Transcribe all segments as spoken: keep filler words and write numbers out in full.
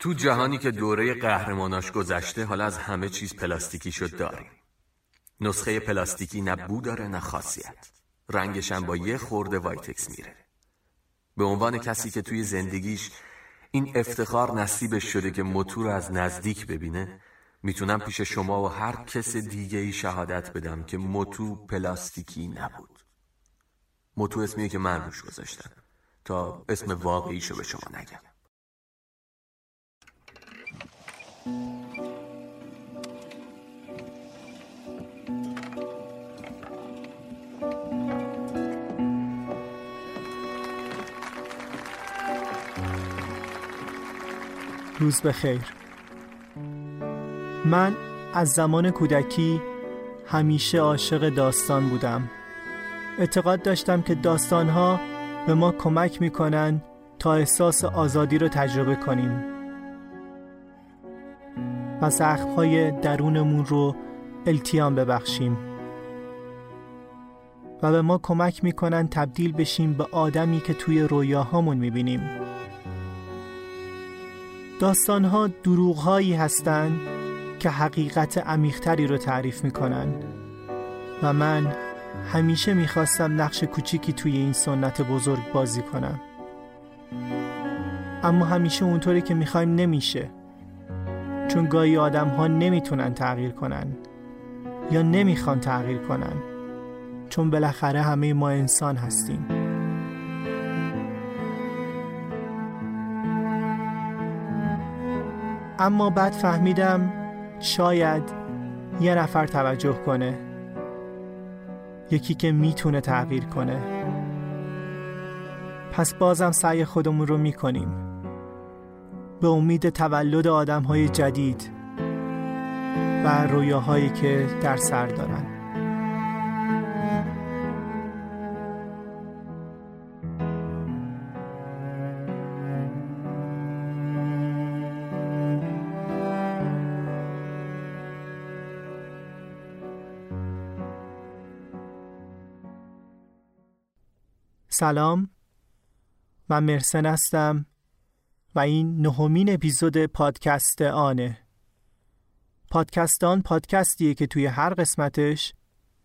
تو جهانی که دوره قهرماناش گذشته، حالا از همه چیز پلاستیکی شد داریم. نسخه پلاستیکی نه بو داره نه خاصیت. رنگش هم با یه خورده وایتکس میره. به عنوان کسی که توی زندگیش این افتخار نصیبش شده که موتور از نزدیک ببینه، میتونم پیش شما و هر کس دیگه ای شهادت بدم که موتور پلاستیکی نبود. موتور اسمیه که من روش گذاشتم تا اسم واقعیشو به شما نگم. روز بخیر. من از زمان کودکی همیشه عاشق داستان بودم. اعتقاد داشتم که داستان‌ها به ما کمک می‌کنن تا احساس آزادی رو تجربه کنیم و زخم‌های درونمون رو التیام ببخشیم و به ما کمک می‌کنن تبدیل بشیم به آدمی که توی رویاهامون می‌بینیم. داستان‌ها دروغ‌هایی هستند که حقیقت عمیق‌تری رو تعریف می‌کنند و من همیشه می‌خواستم نقش کوچیکی توی این سنت بزرگ بازی کنم، اما همیشه اونطوری که می‌خوایم نمیشه، چون گاهی آدم‌ها نمی‌تونن تغییر کنن یا نمی‌خوان تغییر کنن، چون بالاخره همه ما انسان هستیم. اما بعد فهمیدم شاید یه نفر توجه کنه، یکی که میتونه تغییر کنه. پس بازم سعی خودمون رو میکنیم به امید تولد آدم‌های جدید و رویاهایی که در سر دارن. سلام، من مرسن هستم و این نهمین اپیزود پادکست آنه. پادکست آن پادکستیه که توی هر قسمتش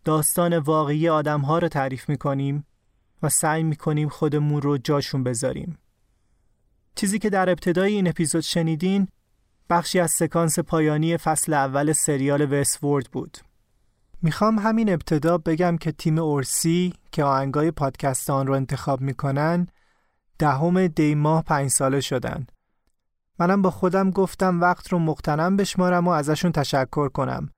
داستان واقعی آدم‌ها رو تعریف می‌کنیم و سعی می‌کنیم خودمون رو جاشون بذاریم. چیزی که در ابتدای این اپیزود شنیدین بخشی از سکانس پایانی فصل اول سریال وست‌ورلد بود. میخوام همین ابتدا بگم که تیم اورسی که آهنگای پادکست آن رو انتخاب میکنن دهم دی ماه پنج ساله شدن. منم با خودم گفتم وقت رو مغتنم بشمارم و ازشون تشکر کنم.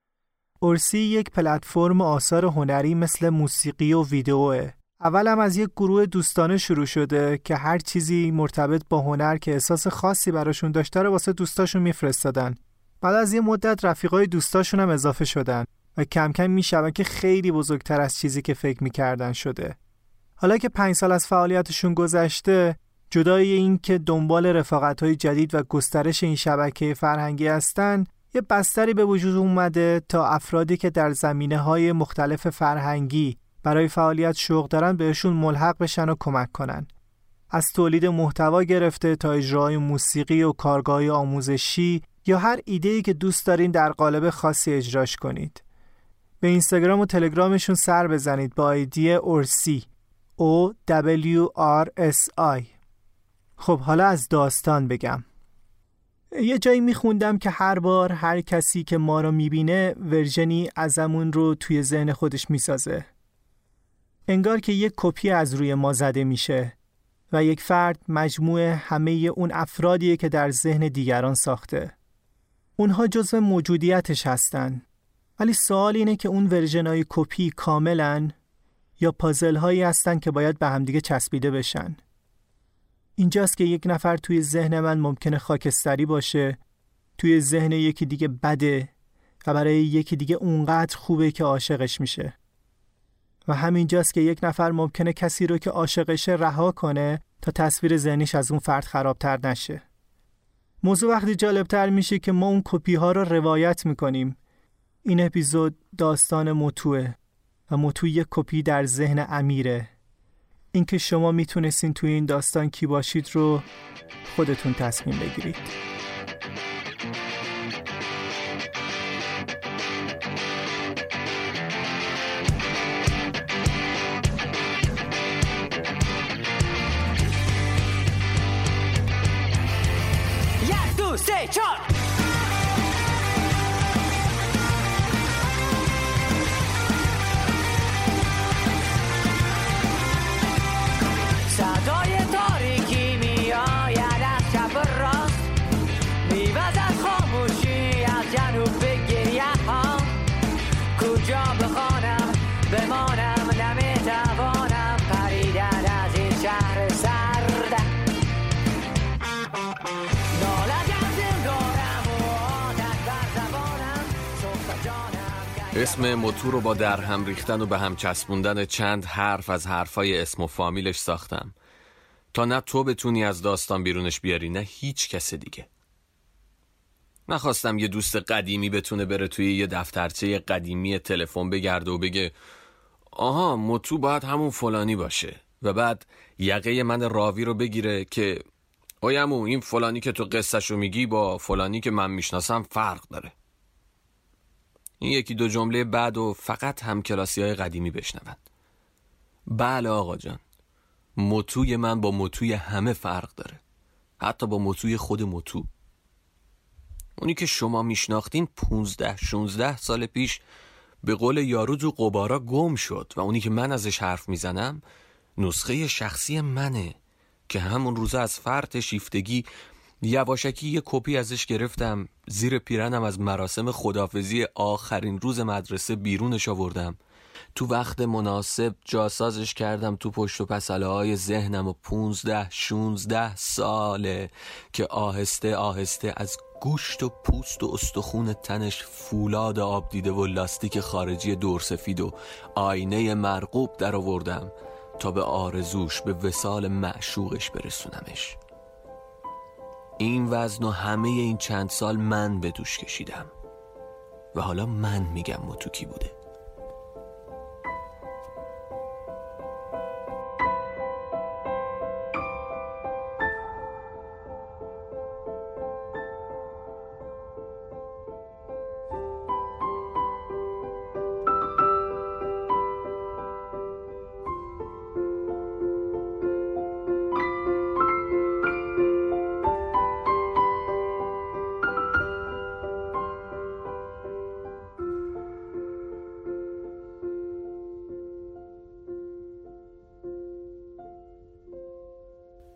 اورسی یک پلتفرم آثار هنری مثل موسیقی و ویدئوه. اولم از یک گروه دوستانه شروع شده که هر چیزی مرتبط با هنر که احساس خاصی براشون داشته رو واسه دوستاشون میفرستادن. بعد از یه مدت رفیقای دوستاشون هم اضافه شدن و کم کم میشون که خیلی بزرگتر از چیزی که فکر میکردن شده. حالا که پنج سال از فعالیتشون گذشته، جدای این که دنبال رفاقت‌های جدید و گسترش این شبکه فرهنگی هستن، یه بستری به وجود اومده تا افرادی که در زمینه‌های مختلف فرهنگی برای فعالیت شوق دارن بهشون ملحق بشن و کمک کنن. از تولید محتوا گرفته تا اجرای موسیقی و کارگاه‌های آموزشی یا هر ایده‌ای که دوست دارین در قالب خاصی اجراش کنید. به اینستاگرام و تلگرامشون سر بزنید با آیدی اورسی او دبلیو آر اس آی. خب حالا از داستان بگم. یه جایی میخوندم که هر بار هر کسی که ما رو میبینه ورژنی ازمون رو توی ذهن خودش میسازه. انگار که یک کپی از روی ما زده میشه و یک فرد مجموعه همه اون افرادیه که در ذهن دیگران ساخته. اونها جزو موجودیتش هستن. ولی سوال اینه که اون ورژن‌های کپی کاملن یا پازل‌هایی هستن که باید به همدیگه چسبیده بشن. اینجاست که یک نفر توی ذهن من ممکنه خاکستری باشه، توی ذهن یکی دیگه بده و برای یکی دیگه اونقدر خوبه که عاشقش میشه. و همینجاست که یک نفر ممکنه کسی رو که عاشقشه رها کنه تا تصویر ذهنیش از اون فرد خرابتر نشه. موضوع وقتی جالبتر میشه که ما اون کپی‌ها رو روایت می‌کنیم. این اپیزود داستان موتوه و موتو یک کپی در ذهن امیره. اینکه شما میتونستین توی این داستان کی باشید رو خودتون تصمیم بگیرید. دو سه چار. صدای تاریکی می آید از شب راست، میوز از خاموشی از جنوب به گریه ها. کجا بخوانم بمانم نمیتوانم پریدن از این شهر سرد. اسم موتور رو با درهم ریختن و به هم چسبوندن چند حرف از حرفای اسم و فامیلش ساختم تا نه تو بتونی از داستان بیرونش بیاری نه هیچ کس دیگه. نخواستم یه دوست قدیمی بتونه بره توی یه دفترچه قدیمی تلفن بگرده و بگه آها موتو باید همون فلانی باشه و بعد یقه من راوی رو بگیره که آیمو این فلانی که تو قصه‌شو میگی با فلانی که من میشناسم فرق داره. این یکی دو جمله بعد و فقط همکلاسی‌های قدیمی بشنون. بله آقا جان، موتوی من با موتوی همه فرق داره، حتی با موتوی خود موتو. اونی که شما میشناختین پونزده شونزده سال پیش به قول یارو تو قبارا گم شد و اونی که من ازش حرف میزنم نسخه شخصی منه که همون روز از فرط شیفتگی یواشکی یه کپی ازش گرفتم، زیر پیرنم از مراسم خداحافظی آخرین روز مدرسه بیرونش آوردم، تو وقت مناسب جاسازش کردم تو پشت و پسله های ذهنم و پونزده شونزده ساله که آهسته آهسته از گوشت و پوست و استخون تنش فولاد آب دیده و لاستیک خارجی دورسفید و آینه مرغوب در آوردم تا به آرزوش، به وصال معشوقش برسونمش. این وزن و همه این چند سال من به دوش کشیدم و حالا من میگم موتو کی بوده.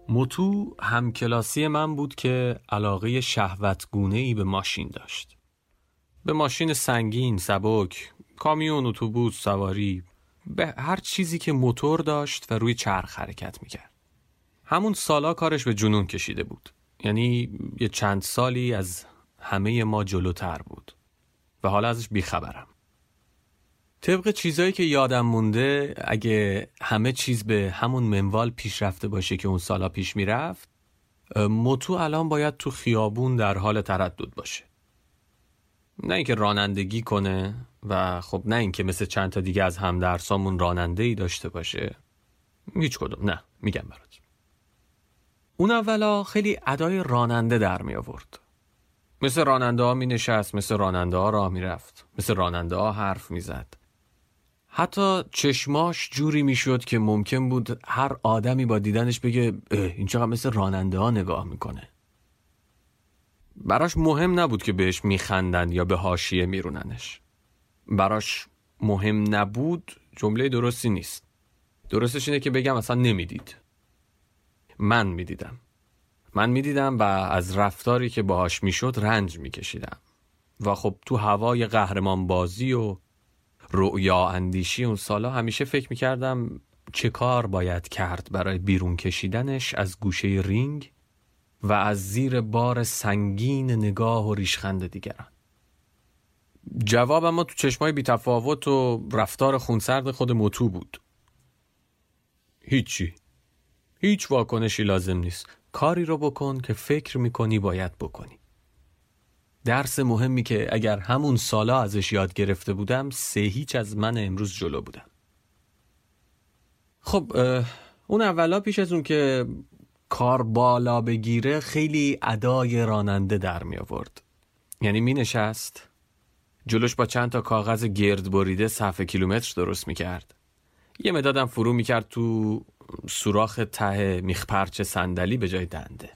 موتو همکلاسی من بود که علاقه شهوتگونه‌ای به ماشین داشت. به ماشین سنگین، سبک، کامیون، اتوبوس، سواری، به هر چیزی که موتور داشت و روی چرخ حرکت میکرد. همون سالا کارش به جنون کشیده بود. یعنی یه چند سالی از همه ما جلوتر بود و حالا ازش بیخبرم. طبق چیزایی که یادم مونده، اگه همه چیز به همون منوال پیش رفته باشه که اون سالا پیش میرفت، موتو الان باید تو خیابون در حال تردد باشه. نه اینکه رانندگی کنه و خب نه اینکه مثل چند تا دیگه از همدرسامون راننده‌ای داشته باشه، هیچ کدوم نه. میگم برات اون اولا خیلی ادای راننده در می آورد، مثل راننده ها می نشست، مثل راننده ها راه می رفت، مثل راننده ها حرف می زد. حتی چشماش جوری میشد که ممکن بود هر آدمی با دیدنش بگه این چقدر مثل راننده ها نگاه میکنه. براش مهم نبود که بهش میخندن یا به حاشیه میروننش. براش مهم نبود جمله درستی نیست. درستش اینه که بگم اصلا نمیدید. من میدیدم. من میدیدم و از رفتاری که باهاش میشد رنج میکشیدم. و خب تو هوای قهرمان بازی و رؤیا اندیشی اون سالا همیشه فکر میکردم چه کار باید کرد برای بیرون کشیدنش از گوشه رینگ و از زیر بار سنگین نگاه و ریشخند دیگران. جواب اما تو چشمای بی‌تفاوت و رفتار خونسرد خود موتو بود. هیچی، هیچ واکنشی لازم نیست. کاری رو بکن که فکر میکنی باید بکنی. درس مهمی که اگر همون سالا ازش یاد گرفته بودم، سه هیچ از من امروز جلو بودم. خب اون اولا پیش از اون که کار بالا بگیره خیلی ادای راننده در می آورد. یعنی می نشست جلوش با چند تا کاغذ گرد بریده صفحه کیلومتر درست می کرد، یه مدادم فرو می کرد تو سوراخ ته میخپرچ صندلی به جای دنده.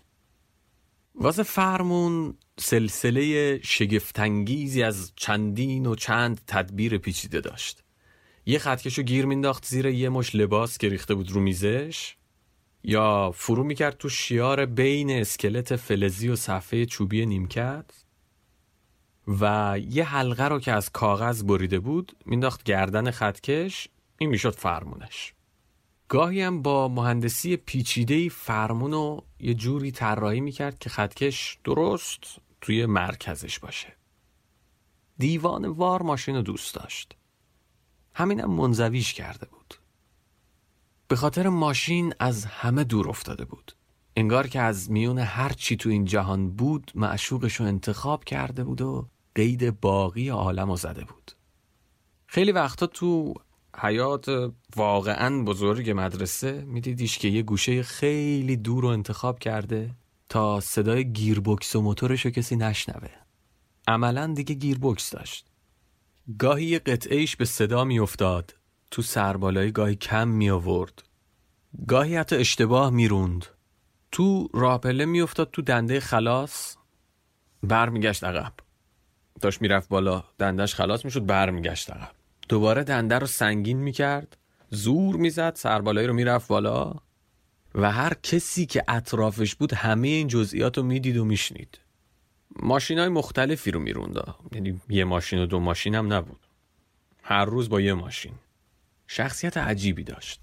واسه فرمون سلسله شگفت‌انگیزی از چندین و چند تدبیر پیچیده داشت. یه خطکشو گیر مینداخت زیر یه مش لباس که ریخته بود رو میزش، یا فرو میکرد تو شیار بین اسکلت فلزی و صفحه چوبی نیمکت، و یه حلقه رو که از کاغذ بریده بود مینداخت گردن خطکش. این میشد فرمونش. گاهی هم با مهندسی پیچیده‌ای فرمونو یه جوری طراحی میکرد که خطکش درست توی مرکزش باشه. دیوان وار ماشین رو دوست داشت. همینم منزویش کرده بود. به خاطر ماشین از همه دور افتاده بود. انگار که از میون هر چی تو این جهان بود معشوقش رو انتخاب کرده بود و قید باقی عالم رو زده بود. خیلی وقتا تو حیات واقعاً بزرگ مدرسه میدیدیش که یه گوشه خیلی دور رو انتخاب کرده تا صدای گیربکس و موتورش رو کسی نشنوه. عملاً دیگه گیربکس داشت. گاهی یه قطعه‌ایش به صدا میافتاد، تو سربالایی گاهی کم می آورد، گاهی حتی اشتباه می روند. تو راپله می افتاد تو دنده خلاص، بر می گشت عقب. داشت می رفت بالا، دندهش خلاص می شد، بر می گشت عقب، دوباره دنده رو سنگین می کرد، زور می زد، سربالایی رو می رفت بالا. و هر کسی که اطرافش بود همه این جزئیات رو می دید و می شنید. ماشین های مختلفی رو می روندا، یعنی یه ماشین و دو ماشین هم نبود، هر روز با یه ماشین. شخصیت عجیبی داشت.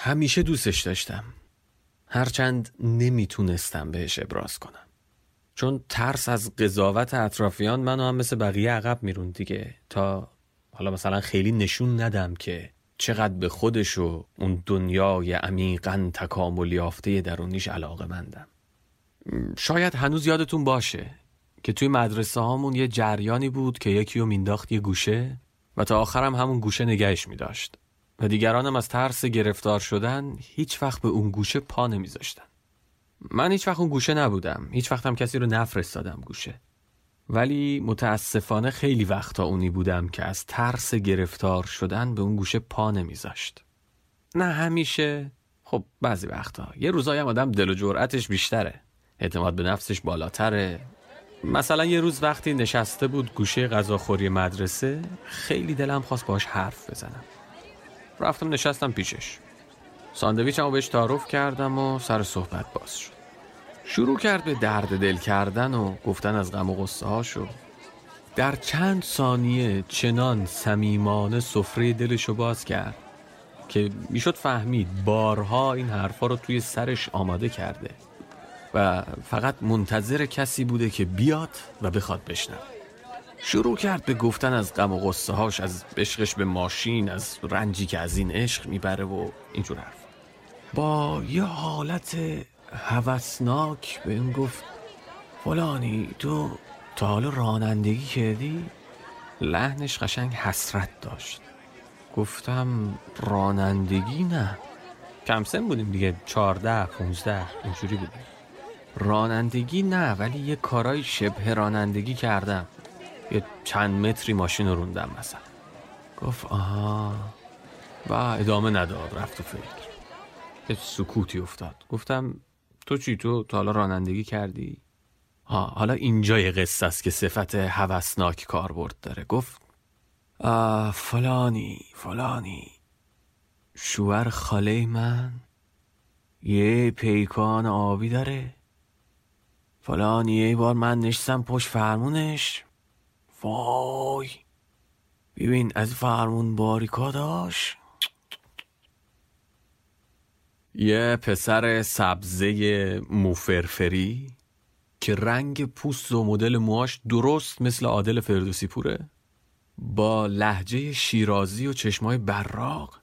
همیشه دوستش داشتم، هرچند نمیتونستم بهش ابراز کنم، چون ترس از قضاوت اطرافیان منو هم مثل بقیه عقب میرون دیگه، تا حالا مثلا خیلی نشون ندم که چقدر به خودش و اون دنیای عمیقاً تکامل یافته درونیش علاقه‌مندم. شاید هنوز یادتون باشه که توی مدرسه هامون یه جریانی بود که یکی رو مینداخت یه گوشه و تا آخرم همون گوشه نگهش می داشت و دیگرانم از ترس گرفتار شدن هیچ وقت به اون گوشه پا نمی ذاشتن. من هیچ وقت اون گوشه نبودم، هیچ وقت هم کسی رو نفرستادم گوشه، ولی متاسفانه خیلی وقتا اونی بودم که از ترس گرفتار شدن به اون گوشه پا نمی ذاشت. نه همیشه، خب بعضی وقتا. یه روزایی هم آدم دل و جرأتش بیشتره، اعتماد به نفسش بالاتره. مثلا یه روز وقتی نشسته بود گوشه غذاخوری مدرسه، خیلی دلم خواست باهاش حرف بزنم. رفتم نشستم پیشش، ساندویچمو بهش تعارف کردم و سر صحبت باز شد. شروع کرد به درد دل کردن و گفتن از غم و غصه هاشو. در چند ثانیه چنان صمیمانه سفره دلشو باز کرد که میشد فهمید بارها این حرفا رو توی سرش آماده کرده و فقط منتظر کسی بوده که بیاد و بخواد بشنوه. شروع کرد به گفتن از غم و غصه هاش، از عشقش به ماشین، از رنجی که از این عشق میبره و اینجور حرف. با یه حالت هوسناک به این گفت فلانی تو تا حالا رانندگی کردی؟ لحنش قشنگ حسرت داشت. گفتم رانندگی نه، کم سن بودیم دیگه، چارده پونزده اینجوری بودیم. رانندگی نه، ولی یه کارای شبه رانندگی کردم، یه چند متری ماشین رو روندم مثلا. گفت آها، و ادامه نداد، رفت و فکر. یه سکوتی افتاد. گفتم تو چی، تو تا حالا رانندگی کردی؟ ها، حالا اینجا یه قصه است که صفت هوسناک کاربرد داره. گفت آه فلانی فلانی شوهر خاله من یه پیکان آبی داره، فلانی یه بار من نشستم پشت فرمونش، وای ببین از فرمون باریکا داشت. یه پسر سبزه موفرفری که رنگ پوست و مدل موهاش درست مثل عادل فردوسی پوره، با لهجه شیرازی و چشمای براق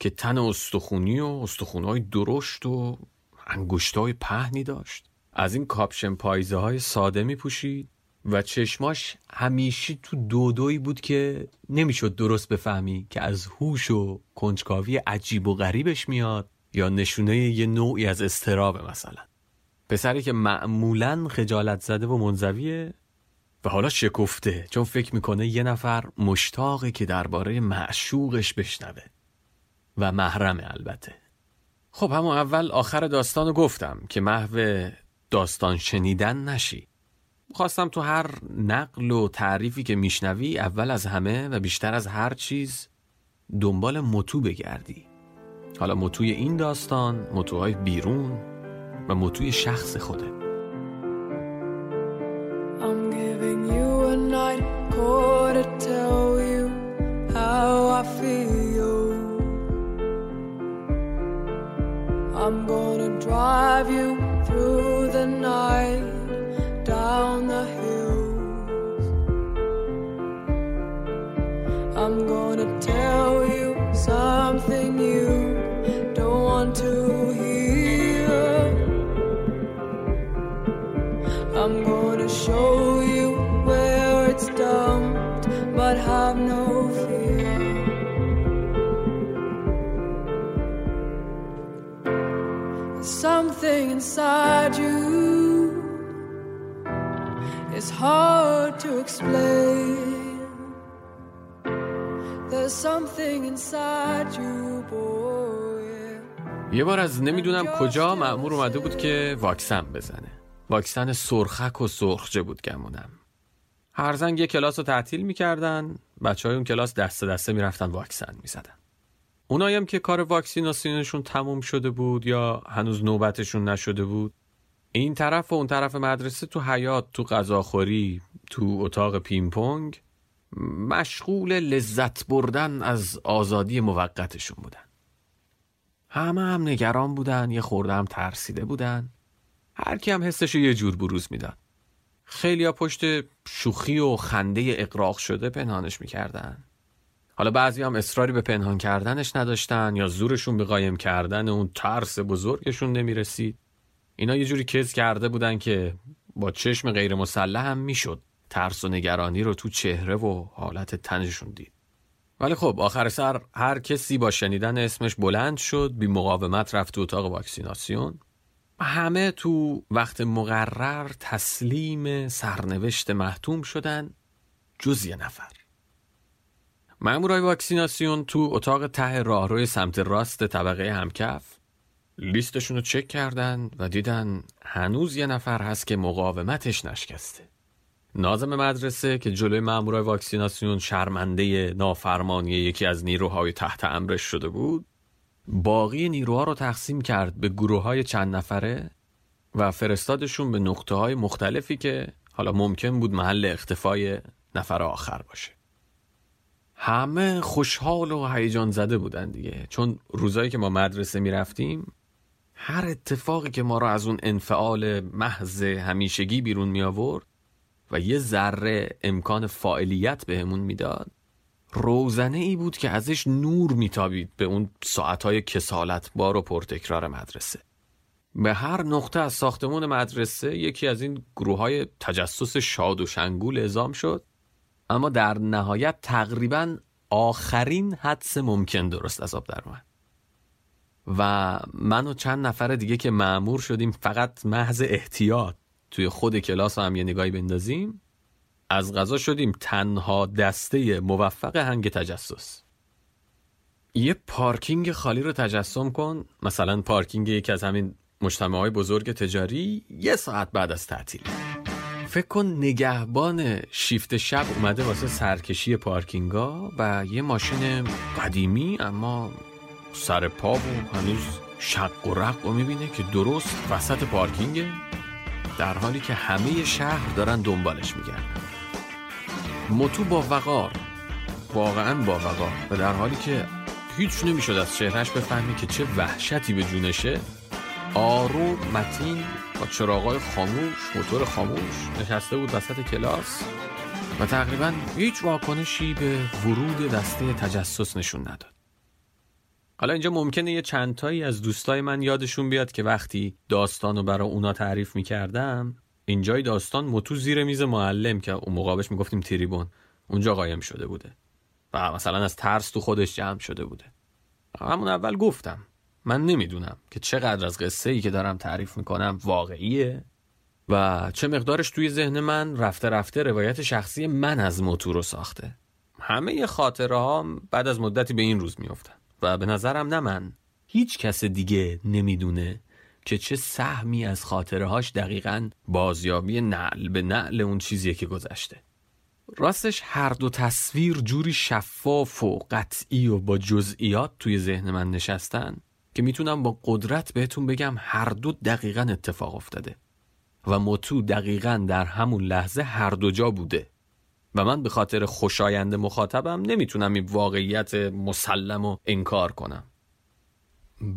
که تن استخونی و استخونهای درشت و انگشتای پهنی داشت، از این کاپشن پایزه های ساده می پوشید و چشماش همیشه تو دودویی بود که نمیشد درست بفهمی که از هوش و کنجکاوی عجیب و غریبش میاد یا نشونه یه نوعی از اضطراب. مثلا پسری که معمولاً خجالت زده و منزویه و حالا شکفته، چون فکر میکنه یه نفر مشتاقه که درباره معشوقش بشنوه و محرمه. البته خب همون اول آخر داستانو گفتم که محو داستان شنیدن نشی. خواستم تو هر نقل و تعریفی که میشنوی اول از همه و بیشتر از هر چیز دنبال متو بگردی. حالا متوی این داستان، متوهای بیرون و متوی شخص خوده. I'm giving you a night call to tell you how I feel. I'm gonna drive you through the night down the hills. I'm gonna tell you something you don't want to hear. I'm gonna show you where it's dumped, but have no fear. Something inside you is hard to explain. There's something inside you, boy. یه بار از نمیدونم کجا مأمور اومده بود که واکسن بزنه. واکسن سرخک و سرخجه بود گمونم. هر زنگ یه کلاس رو تعطیل میکردن، بچه های اون کلاس دسته دسته میرفتن واکسن میزدن. اونایی هم که کار واکسیناسیونشون تموم شده بود یا هنوز نوبتشون نشده بود، این طرف و اون طرف مدرسه تو حیاط، تو غذاخوری، تو اتاق پینگ‌پنگ مشغول لذت بردن از آزادی موقتشون بودن. همه هم نگران بودن، یه خورده هم ترسیده بودن. هر کی هم حسشو یه جور بروز میداد. خیلیا پشت شوخی و خنده اقراق شده پنهانش میکردن. حالا بعضی هم اصراری به پنهان کردنش نداشتن یا زورشون به قایم کردن اون ترس بزرگشون نمیرسید. اینا یه جوری کز کرده بودن که با چشم غیر مسلح هم میشد ترس و نگرانی رو تو چهره و حالت تنشون دید. ولی خب آخر سر هر کسی با شنیدن اسمش بلند شد، بی مقاومت رفت تو اتاق واکسیناسیون. همه تو وقت مقرر تسلیم سرنوشت محتوم شدن جز یه نفر. مأمورای واکسیناسیون تو اتاق ته راهروی سمت راست طبقه همکف لیستشون رو چک کردن و دیدن هنوز یه نفر هست که مقاومتش نشکسته. ناظم مدرسه که جلوی مأمورای واکسیناسیون شرمنده نافرمانی یکی از نیروهای تحت امرش شده بود، باقی نیروها رو تقسیم کرد به گروه‌های چند نفره و فرستادشون به نقطه‌های مختلفی که حالا ممکن بود محل اختفای نفر آخر باشه. همه خوشحال و هیجان زده بودن دیگه، چون روزایی که ما مدرسه می رفتیم هر اتفاقی که ما را از اون انفعال محض همیشگی بیرون می آورد و یه ذره امکان فاعلیت بهمون می داد، روزنه ای بود که ازش نور می تابید به اون ساعتهای کسالت بار و پرتکرار مدرسه. به هر نقطه از ساختمون مدرسه یکی از این گروه های تجسس شاد و شنگول اعزام شد، اما در نهایت تقریباً آخرین حدس ممکن درست از آب در اومد و من و چند نفر دیگه که مأمور شدیم فقط محض احتیاط توی خود کلاس هم یه نگاهی بندازیم، از قضا شدیم تنها دسته موفق هنگ تجسس. یه پارکینگ خالی رو تجسم کن، مثلا پارکینگ یکی از همین مجتمع‌های بزرگ تجاری یه ساعت بعد از تعطیل. فکر کن نگهبان شیفت شب اومده واسه سرکشی پارکینگا و یه ماشین قدیمی اما سر پا و هنوز شق و رق رو میبینه که درست وسط پارکینگه، در حالی که همه شهر دارن دنبالش میگردن. متو با وقار، واقعا با وقار، و در حالی که هیچ نمیشد از چهرهش بفهمی که چه وحشتی به جونشه، آرو متین با چراغای خاموش، موتور خاموش نشسته بود وسط کلاس و تقریبا هیچ واکنشی به ورود دسته تجسس نشون نداد. حالا اینجا ممکنه یه چند تایی از دوستای من یادشون بیاد که وقتی داستانو برای اونا تعریف میکردم، اینجای داستان متو زیر میز معلم که اون موقع بهش میگفتیم تریبون، اونجا قایم شده بوده و مثلا از ترس تو خودش جمع شده بوده. همون اول گفتم من نمیدونم که چقدر از قصه ای که دارم تعریف میکنم واقعیه و چه مقدارش توی ذهن من رفته رفته روایت شخصی من از متو رو ساخته. همه خاطره هام بعد از مدتی به این روز میافتن و به نظرم نه من هیچ کس دیگه نمیدونه که چه سهمی از خاطرهاش دقیقاً بازیابی نعل به نعل اون چیزیه که گذشته. راستش هر دو تصویر جوری شفاف و قطعی و با جزئیات توی ذهن من نشستن که میتونم با قدرت بهتون بگم هر دو دقیقاً اتفاق افتاده و موتو دقیقاً در همون لحظه هر دو جا بوده و من به خاطر خوشایند مخاطبم نمیتونم این واقعیت مسلم رو انکار کنم.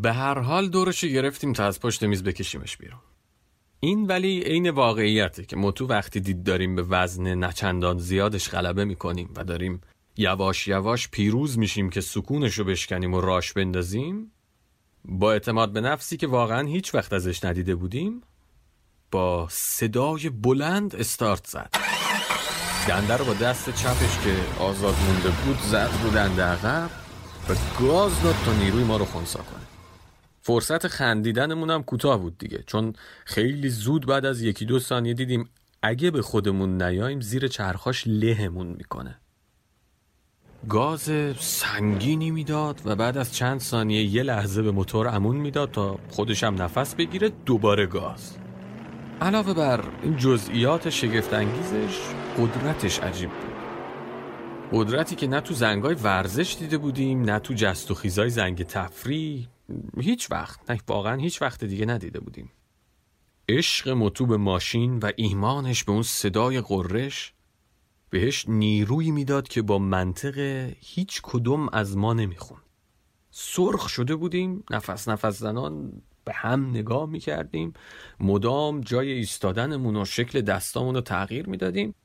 به هر حال دورش گرفتیم تا از پشت میز بکشیمش بیرون. این ولی عین واقعیته که ما تو وقتی دید داریم به وزن نچندان زیادش غلبه میکنیم و داریم یواش یواش پیروز میشیم که سکونشو بشکنیم و راش بندازیم، با اعتماد به نفسی که واقعا هیچ وقت ازش ندیده بودیم با صدای بلند استارت زد. دنده رو با دست چپش که آزاد مونده بود زد رو دنده عقب و گاز داد تا نیروی ما رو خونسا کنه. فرصت خندیدنمون هم کوتاه بود دیگه، چون خیلی زود بعد از یکی دو ثانیه دیدیم اگه به خودمون نیاییم زیر چرخاش لهمون میکنه. گاز سنگینی میداد و بعد از چند ثانیه یه لحظه به موتور امون میداد تا خودش هم نفس بگیره، دوباره گاز. علاوه بر این جزئیات شگفت انگیزش، قدرتش عجیب بود. قدرتی که نه تو زنگای ورزش دیده بودیم، نه تو جست و خیزای زنگ تفریح، هیچ وقت، نه واقعا هیچ وقت دیگه ندیده بودیم. عشق متو به ماشین و ایمانش به اون صدای قررش بهش نیرویی میداد که با منطق هیچ کدوم از ما نمیخوند. سرخ شده بودیم، نفس نفس زنان به هم نگاه میکردیم، مدام جای ایستادنمون و شکل دستامون رو تغییر میدادیم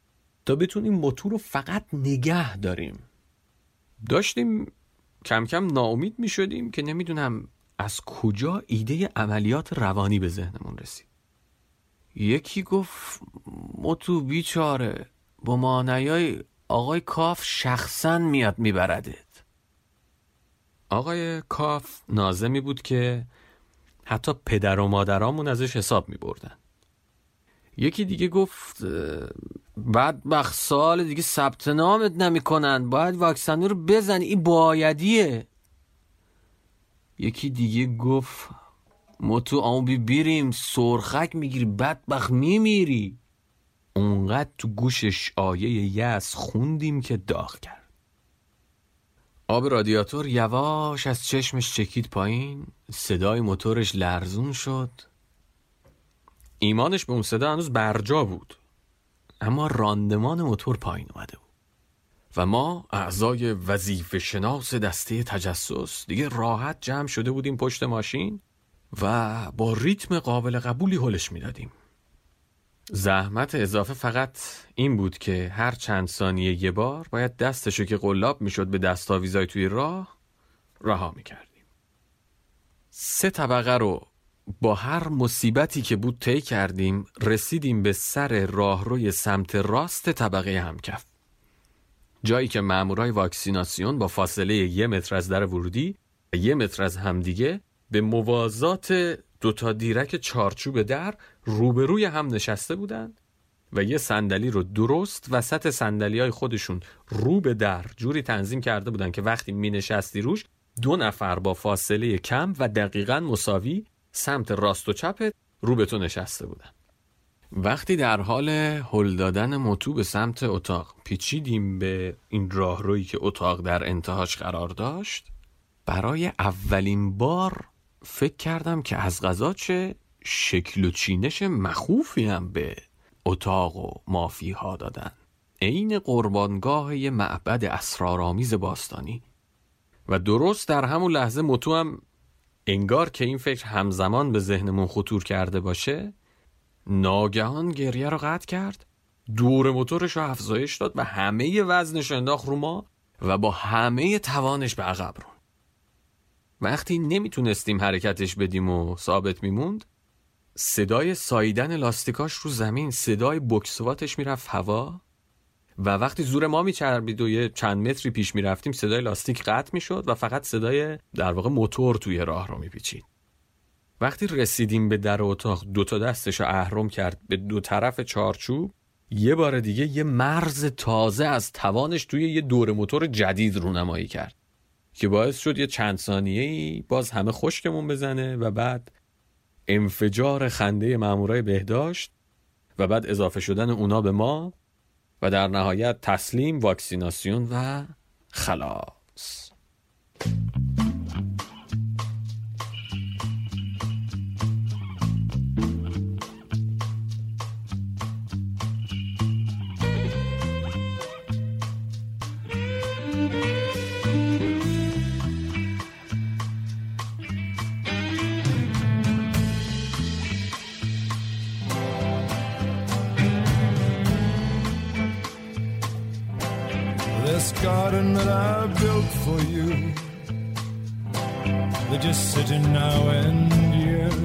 تا بتونیم موتور رو فقط نگه داریم. داشتیم کم کم ناامید می شدیم که نمیدونم از کجا ایده عملیات روانی به ذهنمون رسید. یکی گفت موتو بیچاره، با مانعای آقای کاف شخصاً میاد میبردت. آقای کاف ناظمی بود که حتی پدر و مادرامون ازش حساب می بردن. یکی دیگه گفت بدبخت سال دیگه ثبت نامت نمی کنن، باید واکسنی رو بزن، این بایدیه. یکی دیگه گفت ما تو آمبی بیریم سرخک میگیری، بدبخت میمیری. اونقدر تو گوشش آیه یأس خوندیم که داغ کرد. آب رادیاتور یواش از چشمش چکید پایین، صدای موتورش لرزون شد. ایمانش به اون صدا هنوز برجا بود، اما راندمان موتور پایین اومده بود و ما اعضای وظیفه شناس دسته تجسس دیگه راحت جمع شده بودیم پشت ماشین و با ریتم قابل قبولی هلش میدادیم. زحمت اضافه فقط این بود که هر چند ثانیه یه بار باید دستشو که قلاب میشد به دستاویزای توی راه رها میکردیم. سه طبقه رو با هر مصیبتی که بود طی کردیم، رسیدیم به سر راهروی سمت راست طبقه همکف، جایی که مامورای واکسیناسیون با فاصله یه متر از در ورودی و یه متر از همدیگه به موازات دوتا دیرک چارچوب در روبروی هم نشسته بودن و یه صندلی رو درست وسط صندلیای خودشون رو به در جوری تنظیم کرده بودن که وقتی می نشستی روش دو نفر با فاصله کم و دقیقاً مساوی سمت راست و چپت رو به تو نشسته بودن. وقتی در حال هل دادن موتو به سمت اتاق پیچیدیم به این راهرویی که اتاق در انتهاش قرار داشت، برای اولین بار فکر کردم که از قضا چه شکل و چینش مخوفی هم به اتاق و مافیها دادن، عین قربانگاه یه معبد اسرارآمیز باستانی. و درست در همون لحظه موتو هم انگار که این فکر همزمان به ذهنمون خطور کرده باشه، ناگهان گریه رو قطع کرد، دور موتورش رو افزایش داد و همه وزنش انداخت رو ما و با همه توانش به عقب رون. وقتی نمیتونستیم حرکتش بدیم و ثابت میموند، صدای ساییدن لاستیکاش رو زمین، صدای بکسواتش میرفت هوا و وقتی زور ما میچربید و یه چند متری پیش میرفتیم صدای لاستیک قطع میشد و فقط صدای در واقع موتور توی راه رو میپیچید. وقتی رسیدیم به در اتاق، دوتا دستش رو اهرم کرد به دو طرف چارچوب، یه بار دیگه یه مرز تازه از توانش توی یه دور موتور جدید رونمایی کرد که باعث شد یه چند ثانیه‌ای باز همه خشکمون بزنه و بعد انفجار خنده مامورای بهداشت و بعد اضافه شدن اونا به ما و در نهایت تسلیم، واکسیناسیون و خلاص. Garden that I built for you, they're just sitting now and here.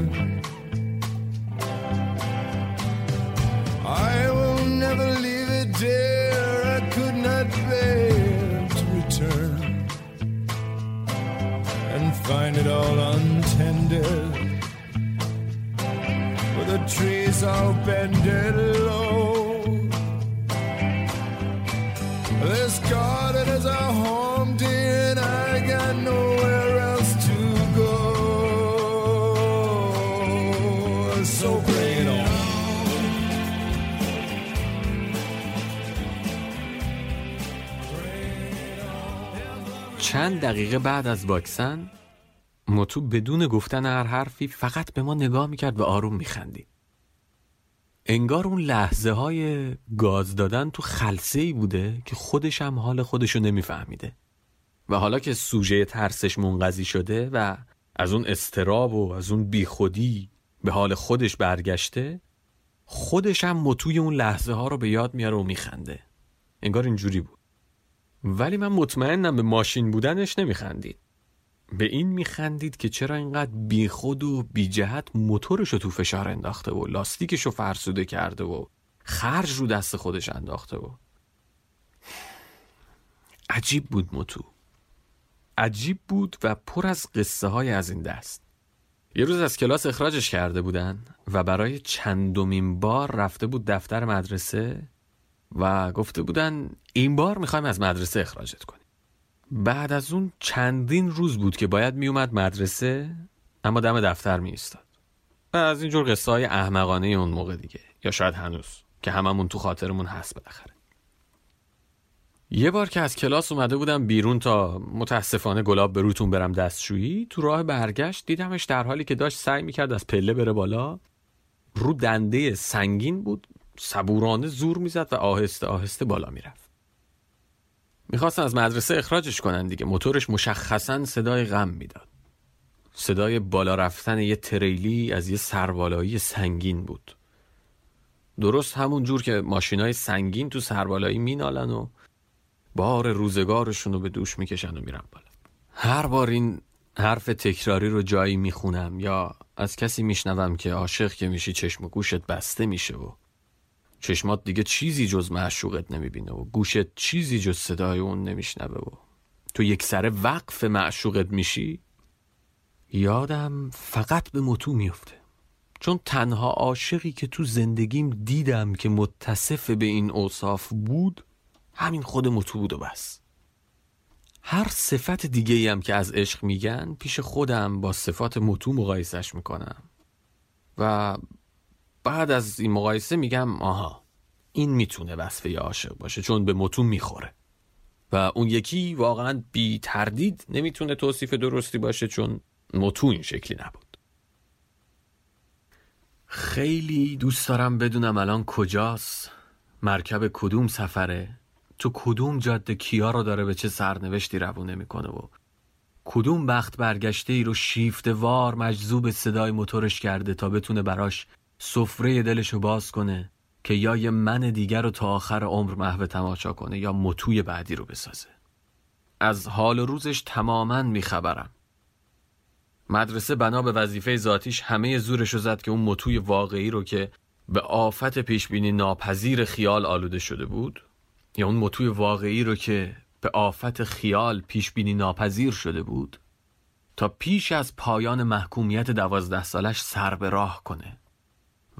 I will never leave it dear, I could not bear to return and find it all untended, with the trees all bended low. This garden is our home, dear, and I got nowhere else to go. So bring it on. چند دقیقه بعد از واکسن، مطو بدون گفتن هر حرفی فقط به ما نگاه میکرد و آروم میخندید. انگار اون لحظه های گاز دادن تو خلسه‌ای بوده که خودش هم حال خودشو نمیفهمیده و حالا که سوژه ترسش منقضی شده و از اون استراب و از اون بیخودی به حال خودش برگشته، خودش هم متوی اون لحظه ها رو به یاد میاره و میخنده. انگار اینجوری بود. ولی من مطمئنم به ماشین بودنش نمیخندید، به این میخندید که چرا اینقدر بی خود و بی جهت موتورشو تو فشار انداخته و لاستیکشو فرسوده کرده و خرج رو دست خودش انداخته و عجیب بود. متو عجیب بود و پر از قصه های از این دست. یه روز از کلاس اخراجش کرده بودن و برای چندمین بار رفته بود دفتر مدرسه و گفته بودن این بار میخوایم از مدرسه اخراجت کنیم. بعد از اون چندین روز بود که باید می اومد مدرسه اما دم دفتر می ایستاد. از اینجور قصه های احمقانه اون موقع دیگه، یا شاید هنوز که هممون تو خاطرمون هست بالاخره. یه بار که از کلاس اومده بودم بیرون تا متاسفانه گلاب به روتون برم دستشویی، تو راه برگشت دیدمش در حالی که داشت سعی میکرد از پله بره بالا، رو دنده سنگین بود، صبورانه زور میزد و آهسته آهسته بالا میرفت. میخواستن از مدرسه اخراجش کنن دیگه. موتورش مشخصاً صدای غم میداد. صدای بالا رفتن یه تریلی از یه سربالایی سنگین بود. درست همون جور که ماشینای سنگین تو سربالایی مینالن و بار روزگارشون رو به دوش میکشن و میرن بالا. هر بار این حرف تکراری رو جایی میخونم یا از کسی میشنوم که عاشق که میشی چشم و گوشت بسته میشه و چشمات دیگه چیزی جز معشوقت نمیبینه و گوشت چیزی جز صدای اون نمیشنوه و تو یک سره وقف معشوقت میشی. یادم فقط به متو میفته، چون تنها عاشقی که تو زندگیم دیدم که متصف به این اوصاف بود همین خود متو بود و بس. هر صفت دیگه ای هم که از عشق میگن پیش خودم با صفات متو مقایسش میکنم و بعد از این مقایسه میگم آها، این میتونه وصفه ی عاشق باشه چون به متون میخوره و اون یکی واقعا بی تردید نمیتونه توصیف درستی باشه چون متون این شکلی نبود. خیلی دوست دارم بدونم الان کجاست، مرکب کدوم سفره، تو کدوم جاده کیا رو داره به چه سرنوشتی روونه میکنه و کدوم بخت برگشته ای رو شیفته وار مجذوب صدای موتورش کرده تا بتونه براش سفره دلشو باز کنه که یا یه من دیگر رو تا آخر عمر محو تماشا کنه یا متوی بعدی رو بسازه. از حال و روزش تماماً میخبرم. مدرسه بنا به وظیفه ذاتیش همه زورشو زد که اون متوی واقعی رو که به آفت پیشبینی ناپذیر خیال آلوده شده بود، یا اون متوی واقعی رو که به آفت خیال پیشبینی ناپذیر شده بود، تا پیش از پایان محکومیت دوازده سالش سر به راه کنه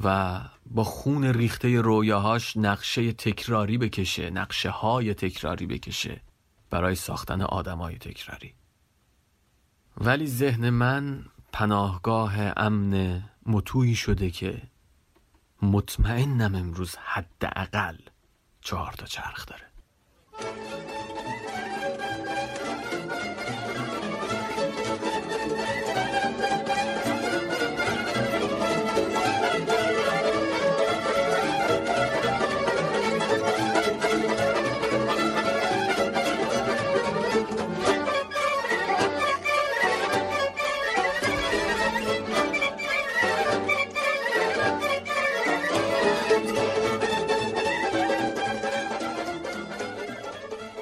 و با خون ریخته رویاهاش نقشه تکراری بکشه، نقشه های تکراری بکشه برای ساختن آدم های تکراری. ولی ذهن من پناهگاه امن متویی شده که مطمئنم امروز حداقل چهار تا چرخ داره.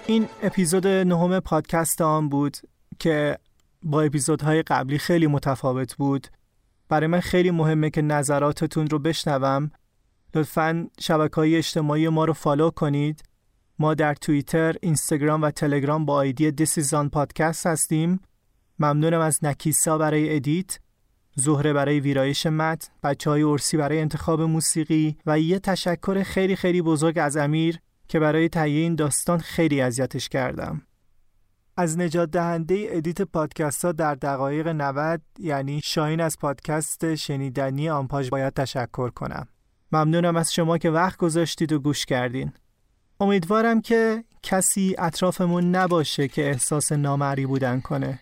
این اپیزود نهم پادکست آن بود که با اپیزودهای قبلی خیلی متفاوت بود. برای من خیلی مهمه که نظراتتون رو بشنوم. لطفاً شبکه‌های اجتماعی ما رو فالو کنید. ما در توییتر، اینستاگرام و تلگرام با آیدی thisisonpodcast هستیم. ممنونم از نکیسا برای ادیت، زهره برای ویرایش متن، بچه‌های اورسی برای انتخاب موسیقی و یه تشکر خیلی خیلی بزرگ از امیر که برای تهیه این داستان خیلی اذیتش کردم. از نجات دهنده ادیت پادکست ها در دقایق نود یعنی شاهین از پادکست شنیدنی آنپاژ باید تشکر کنم. ممنونم از شما که وقت گذاشتید و گوش کردین. امیدوارم که کسی اطرافمون نباشه که احساس نامرئی بودن کنه.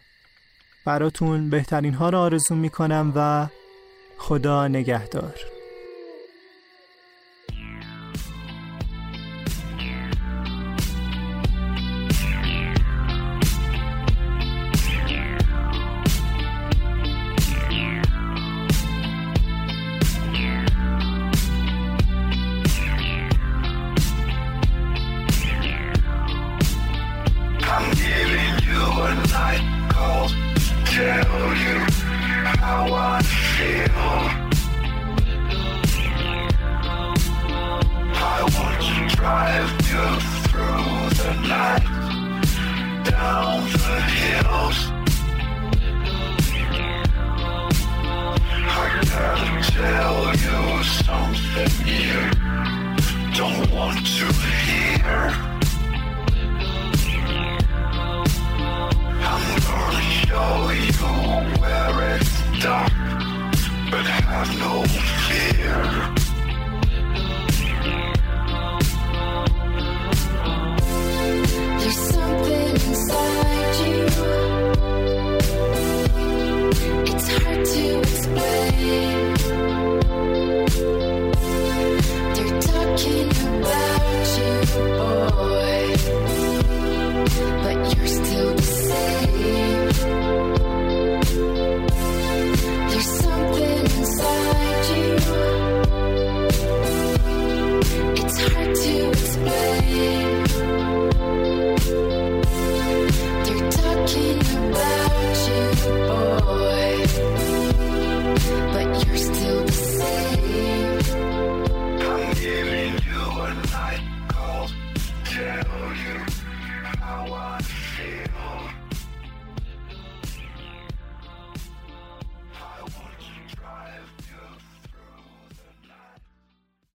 براتون بهترین ها رو آرزو میکنم و خدا نگهدار. Yeah.